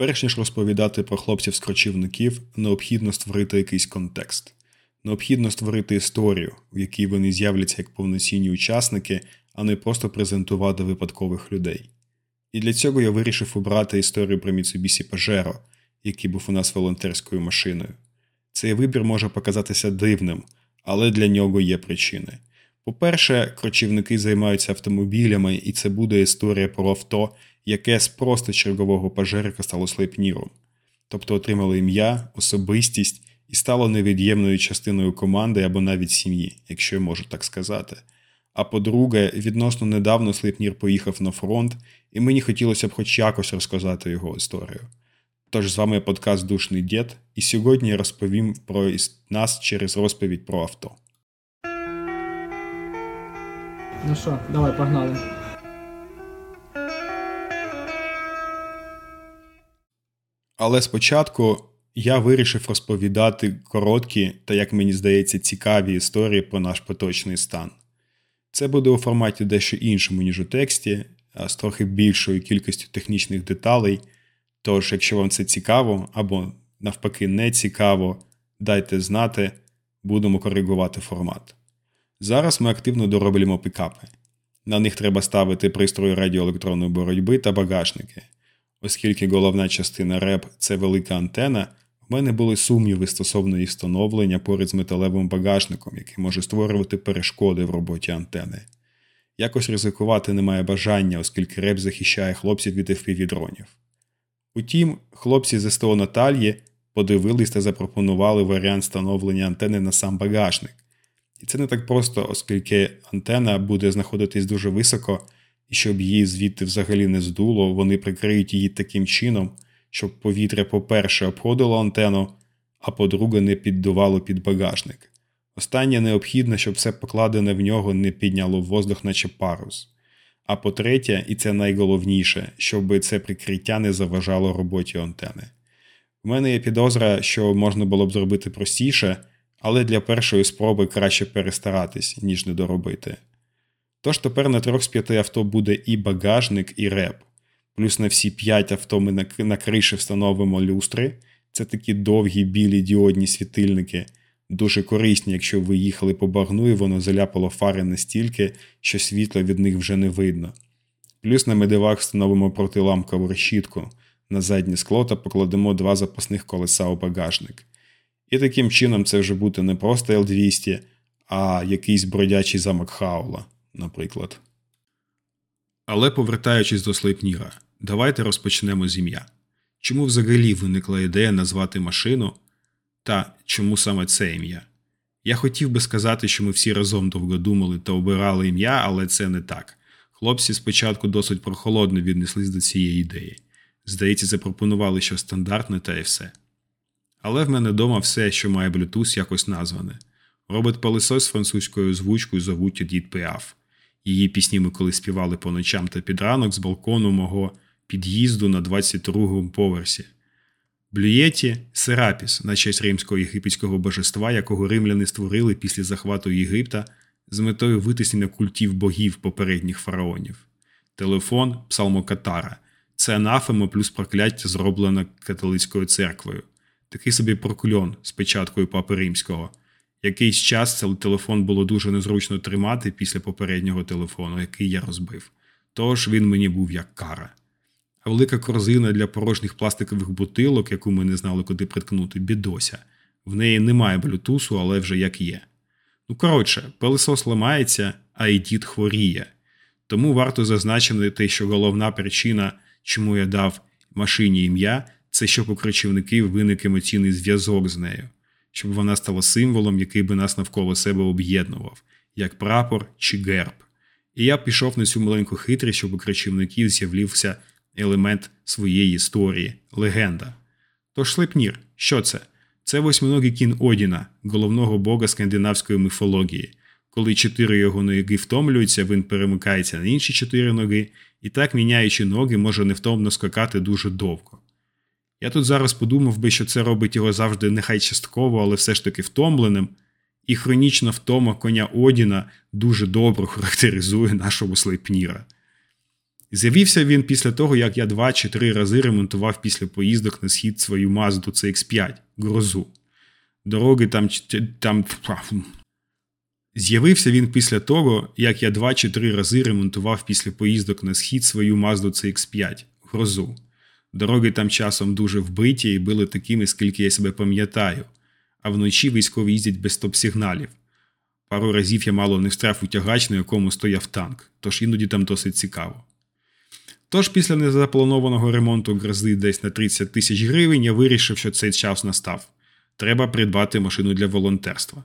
Перш ніж розповідати про хлопців з Корчівників, необхідно створити якийсь контекст. Необхідно створити історію, в якій вони з'являться як повноцінні учасники, а не просто презентувати випадкових людей. І для цього я вирішив обрати історію про Міцубісі Паджеро, який був у нас волонтерською машиною. Цей вибір може показатися дивним, але для нього є причини. По-перше, корчівники займаються автомобілями, і це буде історія про авто, яке з просто чергового пожежника стало Слейпніром. Тобто отримало ім'я, особистість і стало невід'ємною частиною команди або навіть сім'ї, якщо я можу так сказати. А по-друге, відносно недавно Слейпнір поїхав на фронт, і мені хотілося б хоч якось розказати його історію. Тож з вами подкаст «Душний дід», і сьогодні я розповім про нас через розповідь про авто. Ну що, давай, погнали. Але спочатку я вирішив розповідати короткі та, як мені здається, цікаві історії про наш поточний стан. Це буде у форматі дещо іншому, ніж у тексті, а з трохи більшою кількістю технічних деталей. Тож, якщо вам це цікаво або, навпаки, не цікаво, дайте знати, будемо коригувати формат. Зараз ми активно дороблюємо пікапи. На них треба ставити пристрої радіоелектронної боротьби та багажники. Оскільки головна частина РЕБ – це велика антена, в мене були сумніви стосовно її встановлення поряд з металевим багажником, який може створювати перешкоди в роботі антени. Якось ризикувати немає бажання, оскільки РЕБ захищає хлопців від FPV-дронів. Утім, хлопці з СТО Наталії подивились та запропонували варіант встановлення антени на сам багажник. І це не так просто, оскільки антена буде знаходитись дуже високо, і щоб її звідти взагалі не здуло, вони прикриють її таким чином, щоб повітря, по-перше, обходило антену, а по-друге, не піддувало під багажник. Останнє необхідно, щоб все покладене в нього не підняло в воздух, наче парус. А по-третє, і це найголовніше, щоб це прикриття не заважало роботі антени. В мене є підозра, що можна було б зробити простіше, але для першої спроби краще перестаратись, ніж не доробити. Тож тепер на 3 з 5 авто буде і багажник, і реп. Плюс на всі 5 авто ми на криші встановимо люстри. Це такі довгі білі діодні світильники. Дуже корисні, якщо ви їхали по багну і воно заляпало фари настільки, що світло від них вже не видно. Плюс на медивах встановимо протиламкову решітку на заднє скло та покладемо 2 запасних колеса у багажник. І таким чином це вже буде не просто L200, а якийсь бродячий замок Хаула, наприклад. Але повертаючись до Слейпніра, давайте розпочнемо з ім'я. Чому взагалі виникла ідея назвати машину та чому саме це ім'я? Я хотів би сказати, що ми всі разом довго думали та обирали ім'я, але це не так. Хлопці спочатку досить прохолодно віднеслись до цієї ідеї. Здається, запропонували щось стандартне та і все. Але в мене дома все, що має Bluetooth, якось назване. Робот-пилосос з французькою озвучкою зовуть Едіт Піаф. Її пісні ми колись співали по ночам та під ранок з балкону мого під'їзду на 22-му поверсі. Блюєті – Серапіс, на честь римського єгипетського божества, якого римляни створили після захвату Єгипта з метою витиснення культів богів попередніх фараонів. Телефон – Псалмокатара. Це анафема плюс прокляття, зроблена католицькою церквою. Такий собі прокльон з печаткою Папи Римського. Якийсь час цей телефон було дуже незручно тримати після попереднього телефону, який я розбив. Тож він мені був як кара. А велика корзина для порожніх пластикових бутилок, яку ми не знали куди приткнути, бідося. В неї немає блютусу, але вже як є. Ну коротше, пилосос ламається, а і дід хворіє. Тому варто зазначити, що головна причина, чому я дав машині ім'я, це щоб у корчівників виник емоційний зв'язок з нею, щоб вона стала символом, який би нас навколо себе об'єднував, як прапор чи герб. І я пішов на цю маленьку хитрість, щоб у корчівників з'явився елемент своєї історії – легенда. Тож Слейпнір, що це? Це восьминогий кін Одіна, головного бога скандинавської міфології. Коли 4 його ноги втомлюються, він перемикається на інші 4 ноги, і так, міняючи ноги, може невтомно скакати дуже довго. Я тут зараз подумав би, що це робить його завжди нехай частково, але все ж таки втомленим, і хронічна втома коня Одіна дуже добре характеризує нашого Слейпніра. З'явився він після того, як я 2 чи 3 рази ремонтував після поїздок на схід свою Мазду CX-5, грозу. Дороги там... З'явився він після того, як я 2 чи 3 рази ремонтував після поїздок на схід свою Мазду CX-5, грозу. Дороги там часом дуже вбиті і били такими, скільки я себе пам'ятаю. А вночі військові їздять без стоп-сигналів. Пару разів я мало не встряв у тягач, на якому стояв танк, тож іноді там досить цікаво. Тож після незапланованого ремонту грози десь на 30 000 гривень я вирішив, що цей час настав. Треба придбати машину для волонтерства.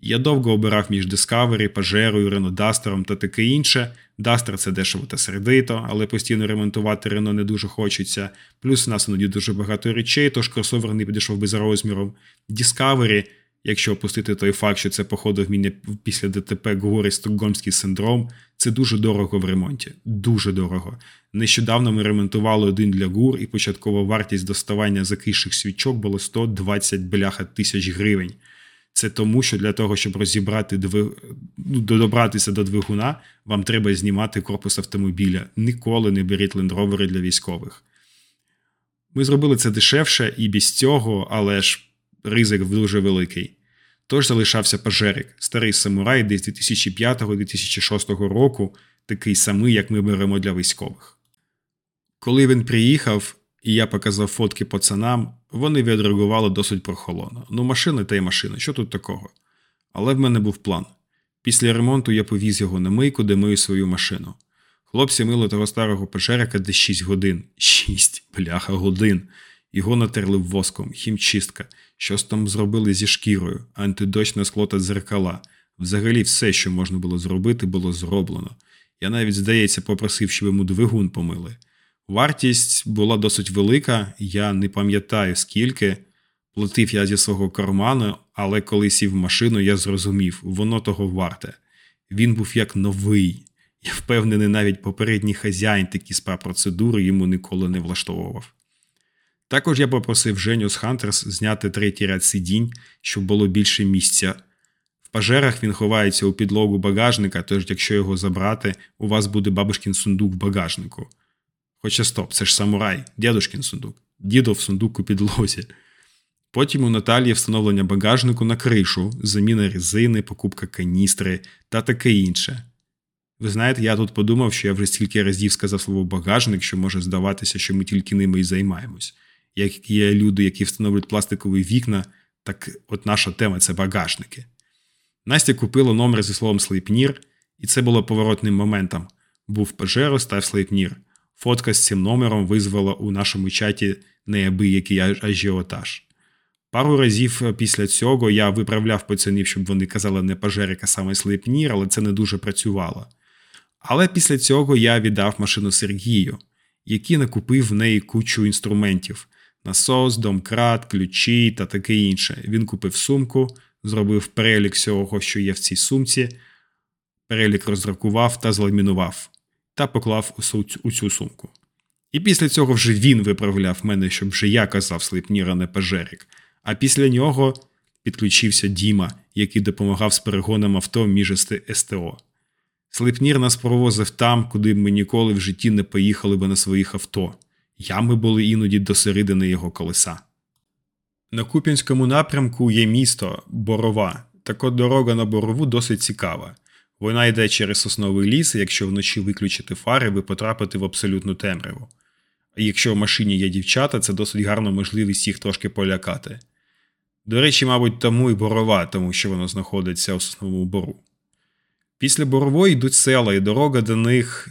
Я довго обирав між Discovery, Паджеро, Renault Duster та таке інше. Duster – це дешево та сердито, але постійно ремонтувати Renault не дуже хочеться. Плюс у нас іноді дуже багато речей, тож кросовер не підійшов би за розміром. Discovery, якщо опустити той факт, що це походу в мене після ДТП ГУР і стокгольмський синдром, це дуже дорого в ремонті. Дуже дорого. Нещодавно ми ремонтували один для ГУР, і початкова вартість доставання закисших свічок було 120 тисяч гривень. Це тому, що для того, щоб добратися до двигуна, вам треба знімати корпус автомобіля. Ніколи не беріть лендровери для військових. Ми зробили це дешевше і без цього, але ж ризик дуже великий. Тож залишався Паджерик, старий самурай десь 2005-2006 року, такий самий, як ми беремо для військових. Коли він приїхав, і я показав фотки пацанам, вони відреагували досить прохолоно. Ну, машина та й машина, що тут такого? Але в мене був план. Після ремонту я повіз його на мийку, де мию свою машину. Хлопці мили того старого Паджерика десь 6 годин. 6, бляха, годин. Його натерли воском, хімчистка, щось там зробили зі шкірою, антидощне скло та дзеркала. Взагалі все, що можна було зробити, було зроблено. Я навіть, здається, попросив, щоб йому двигун помили. Вартість була досить велика, я не пам'ятаю скільки. Платив я зі свого карману, але коли сів в машину, я зрозумів, воно того варте. Він був як новий. Я впевнений, навіть попередній хазяїн такі спа-процедури йому ніколи не влаштовував. Також я попросив Женю з Хантерс зняти 3-й ряд сидінь, щоб було більше місця. В Паджерах він ховається у підлогу багажника, тож якщо його забрати, у вас буде бабушкін сундук в багажнику. Хоча стоп, це ж самурай, дядушкін сундук, дідов сундук у підлозі. Потім у Наталії встановлення багажнику на кришу, заміна резини, покупка каністри та таке інше. Ви знаєте, я тут подумав, що я вже стільки разів сказав слово «багажник», що може здаватися, що ми тільки ними і займаємось. Як є люди, які встановлюють пластикові вікна, так от наша тема – це багажники. Настя купила номер зі словом «Слейпнір», і це було поворотним моментом. Був Паджеро, став Слейпнір. Фотка з цим номером визвала у нашому чаті неабиякий ажіотаж. Пару разів після цього я виправляв пацанів, щоб вони казали не Паджерик, а саме Слейпнір, але це не дуже працювало. Але після цього я віддав машину Сергію, який накупив в неї кучу інструментів. Насос, домкрат, ключі та таке інше. Він купив сумку, зробив перелік всього, що є в цій сумці, перелік розрахував та зламінував, та поклав у цю сумку. І після цього вже він виправляв мене, щоб вже я казав Слейпнір, а не Паджерик. А після нього підключився Діма, який допомагав з перегоном авто між СТО. Слейпнір нас провозив там, куди ми ніколи в житті не поїхали би на своїх авто. Ями були іноді до середини його колеса. На Куп'янському напрямку є місто Борова. Так от дорога на Борову досить цікава. Вона йде через сосновий ліс, і якщо вночі виключити фари, ви потрапите в абсолютну темряву. А якщо в машині є дівчата, це досить гарна можливість їх трошки полякати. До речі, мабуть, тому і Борова, тому що воно знаходиться у Сосновому Бору. Після Борової йдуть села, і дорога до них...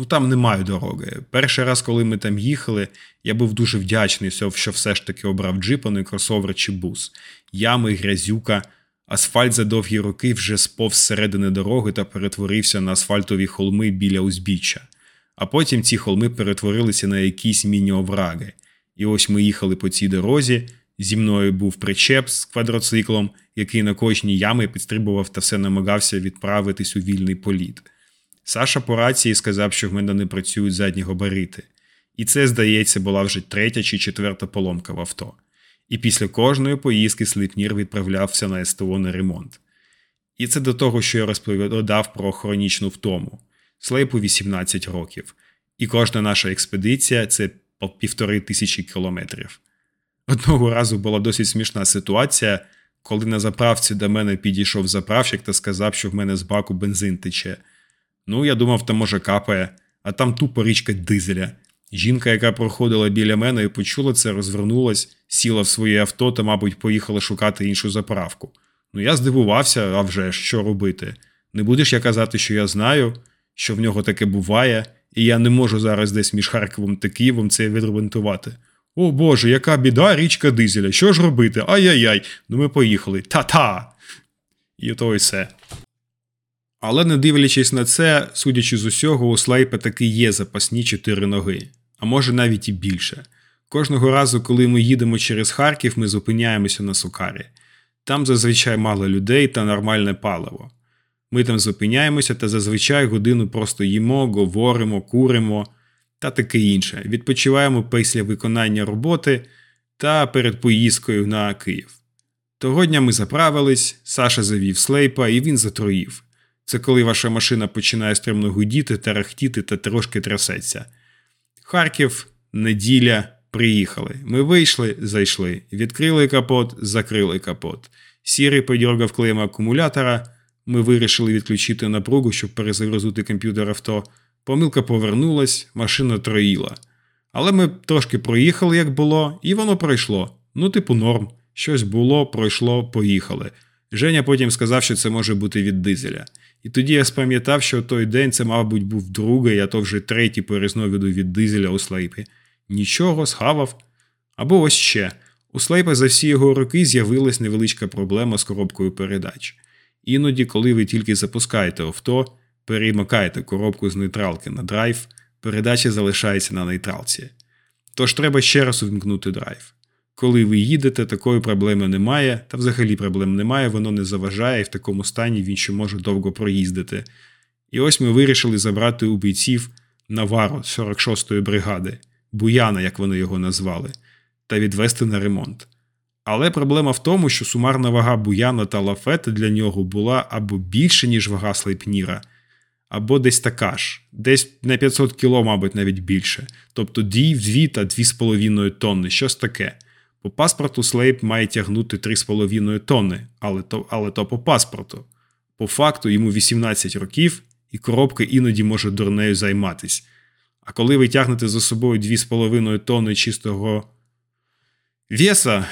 Ну, там немає дороги. Перший раз, коли ми там їхали, я був дуже вдячний, що все ж таки обрав джип, а не кросовер чи бус. Ями, грязюка, асфальт за довгі роки вже сповз середини дороги та перетворився на асфальтові холми біля узбіччя. А потім ці холми перетворилися на якісь міні-овраги. І ось ми їхали по цій дорозі, зі мною був причеп з квадроциклом, який на кожній ямі підстрибував та все намагався відправитись у вільний політ. Саша по рації сказав, що в мене не працюють задні габарити. І це, здається, була вже 3-та чи 4-та поломка в авто. І після кожної поїздки Слейпнір відправлявся на СТО на ремонт. І це до того, що я розповідав про хронічну втому. Слейпу 18 років. І кожна наша експедиція – це 1500 кілометрів. Одного разу була досить смішна ситуація, коли на заправці до мене підійшов заправщик та сказав, що в мене з баку бензин тече. Ну, я думав, там може капає, а там тупо річка дизеля. Жінка, яка проходила біля мене і почула це, розвернулась, сіла в своє авто та, мабуть, поїхала шукати іншу заправку. Ну, я здивувався, а вже ж, що робити? Не будеш я казати, що я знаю, що в нього таке буває, і я не можу зараз десь між Харковом та Києвом це відремонтувати. О боже, яка біда, річка дизеля, що ж робити? Ай-яй-яй, ну ми поїхали, та-та! І то і все. Але не дивлячись на це, судячи з усього, у Слейпа таки є запасні 4 ноги. А може навіть і більше. Кожного разу, коли ми їдемо через Харків, ми зупиняємося на Сукарі. Там зазвичай мало людей та нормальне паливо. Ми там зупиняємося та зазвичай годину просто їмо, говоримо, куримо та таке інше. Відпочиваємо після виконання роботи та перед поїздкою на Київ. Того дня ми заправились, Саша завів Слейпа і він затроїв. Це коли ваша машина починає стрімно гудіти, тарахтіти та трошки трясеться. Харків, неділя, приїхали. Ми вийшли, зайшли, відкрили капот, закрили капот. Сірий подіргав клейма акумулятора, ми вирішили відключити напругу, щоб перезагрузити комп'ютер авто. Помилка повернулась, машина троїла. Але ми трошки проїхали, як було, і воно пройшло. Ну, типу норм. Щось було, пройшло, поїхали. Женя потім сказав, що це може бути від дизеля. І тоді я спам'ятав, що той день це, мабуть, був другий, а то вже третій перезновіду від дизеля у Слейпі. Нічого, схавав. Або ось ще. У Слейпа за всі його роки з'явилась невеличка проблема з коробкою передач. Іноді, коли ви тільки запускаєте авто, перемикаєте коробку з нейтралки на драйв, передача залишається на нейтралці. Тож треба ще раз увімкнути драйв. Коли ви їдете, такої проблеми немає, та взагалі проблем немає, воно не заважає, і в такому стані він ще може довго проїздити. І ось ми вирішили забрати у бійців Навару 46-ї бригади, Буяна, як вони його назвали, та відвезти на ремонт. Але проблема в тому, що сумарна вага Буяна та Лафета для нього була або більше, ніж вага Слейпніра, або десь така ж, десь на 500 кіло, мабуть, навіть більше. Тобто 2 та 2,5 тонни, щось таке. По паспорту Слейп має тягнути 3,5 тонни, але то по паспорту. По факту йому 18 років, і коробка іноді може дурнею займатись. А коли ви тягнете за собою 2,5 тонни чистого веса,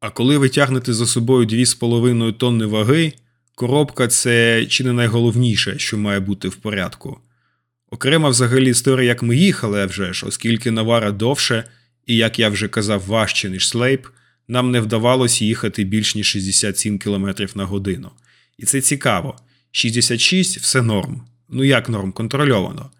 а коли ви тягнете за собою 2,5 тонни ваги, коробка – це чи не найголовніше, що має бути в порядку. Окрема взагалі історія, як ми їхали, а вже ж, оскільки Навара довше – і, як я вже казав, важче, ніж Слейп, нам не вдавалося їхати більш ніж 67 км на годину. І це цікаво. 66 – все норм. Ну як норм? Контрольовано.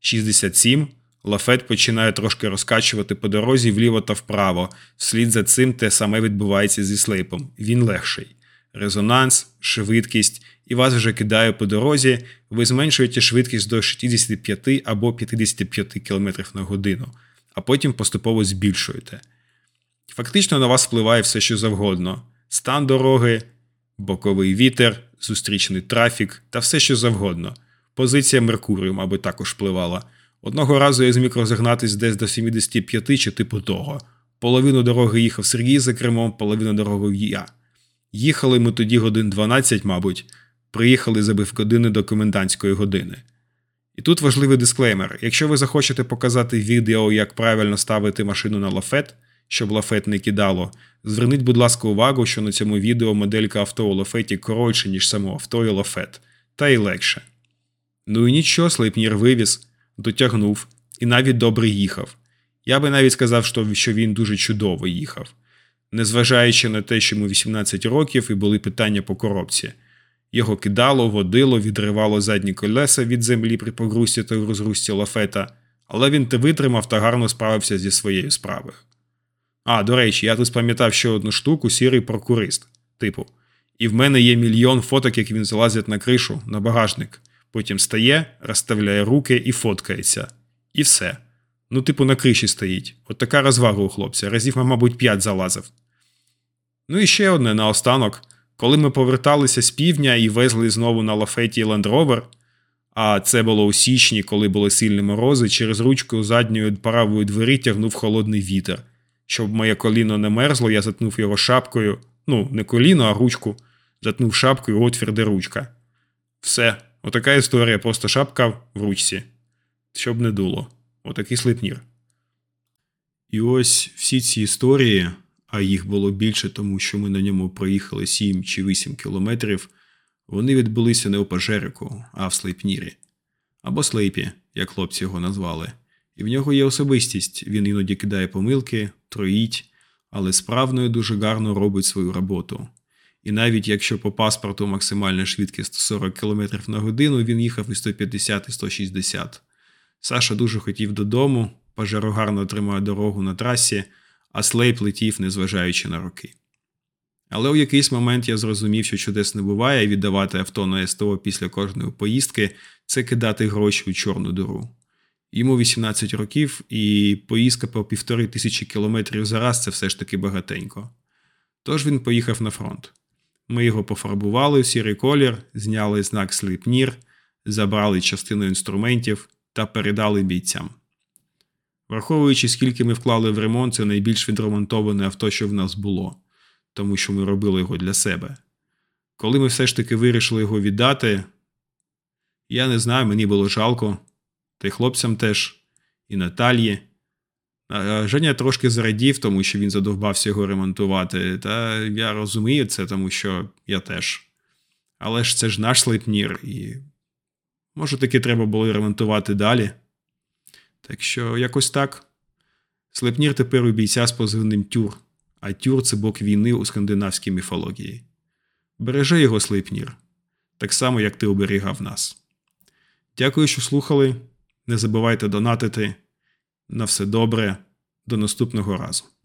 67 – Лафет починає трошки розкачувати по дорозі вліво та вправо. Вслід за цим те саме відбувається зі Слейпом. Він легший. Резонанс, швидкість, і вас вже кидає по дорозі, ви зменшуєте швидкість до 65 або 55 км на годину. А потім поступово збільшуєте. Фактично на вас впливає все, що завгодно. Стан дороги, боковий вітер, зустрічний трафік та все, що завгодно. Позиція Меркурію, мабуть, також впливала. Одного разу я зміг розігнатись десь до 75 чи типу того. Половину дороги їхав Сергій за кермом, половину дороги я. Їхали ми тоді годин 12, мабуть. Приїхали за півгодини до комендантської години. І тут важливий дисклеймер. Якщо ви захочете показати відео, як правильно ставити машину на Лафет, щоб Лафет не кидало, зверніть, будь ласка, увагу, що на цьому відео моделька авто у Лафеті коротше, ніж само авто і Лафет. Та й легше. Ну і нічого, Слейпнір вивіз, дотягнув і навіть добре їхав. Я би навіть сказав, що він дуже чудово їхав. Незважаючи на те, що йому 18 років і були питання по коробці. Його кидало, водило, відривало задні колеса від землі при погрузці та розгрузці Лафета, але він те витримав та гарно справився зі своєю справою. А, до речі, я тут спам'ятав ще одну штуку, сірий прокурист, типу. І в мене є 1 мільйон фоток, як він залазить на кришу, на багажник. Потім стає, розставляє руки і фоткається. І все. Ну, типу, на криші стоїть. От така розвага у хлопця. Разів, мабуть, 5 залазив. Ну і ще одне наостанок. Коли ми поверталися з півдня і везли знову на Лафеті і Лендровер, А це було у січні, коли були сильні морози, через ручку задньою парової двері тягнув холодний вітер. Щоб моє коліно не мерзло, я затнув його шапкою, ну, не коліно, а ручку, затнув шапкою отвір, де ручка. Все. Отака історія, просто шапка в ручці. Щоб не дуло. Отакий Слейпнір. І ось всі ці історії, а їх було більше, тому що ми на ньому проїхали 7 чи 8 кілометрів, вони відбулися не у Паджерику, а в Слейпнірі. Або Слейпі, як хлопці його назвали. І в нього є особистість, він іноді кидає помилки, троїть, але справно і дуже гарно робить свою роботу. І навіть якщо по паспорту максимальна швидкість 140 км на годину, він їхав і 150, і 160. Саша дуже хотів додому, Паджеро гарно тримає дорогу на трасі, а Слейп летів, незважаючи на роки. Але у якийсь момент я зрозумів, що чудес не буває, і віддавати авто на СТО після кожної поїздки – це кидати гроші у чорну дуру. Йому 18 років, і поїздка по 1500 кілометрів за раз – це все ж таки багатенько. Тож він поїхав на фронт. Ми його пофарбували у сірий колір, зняли знак «Слейпнір», забрали частину інструментів та передали бійцям. Враховуючи, скільки ми вклали в ремонт, це найбільш відремонтоване авто, що в нас було, тому що ми робили його для себе. Коли ми все ж таки вирішили його віддати, я не знаю, мені було жалко, та й хлопцям теж, і Наталії. Женя трошки зрадів, тому що він задовбався його ремонтувати, та я розумію це, тому що я теж. Але ж це ж наш Слейпнір, і може таки треба було ремонтувати далі. Так що якось так. Слейпнір тепер у бійця з позивним Тюр, а Тюр – це бог війни у скандинавській міфології. Бережи його, Слейпнір, так само, як ти оберігав нас. Дякую, що слухали, не забувайте донатити. На все добре, до наступного разу.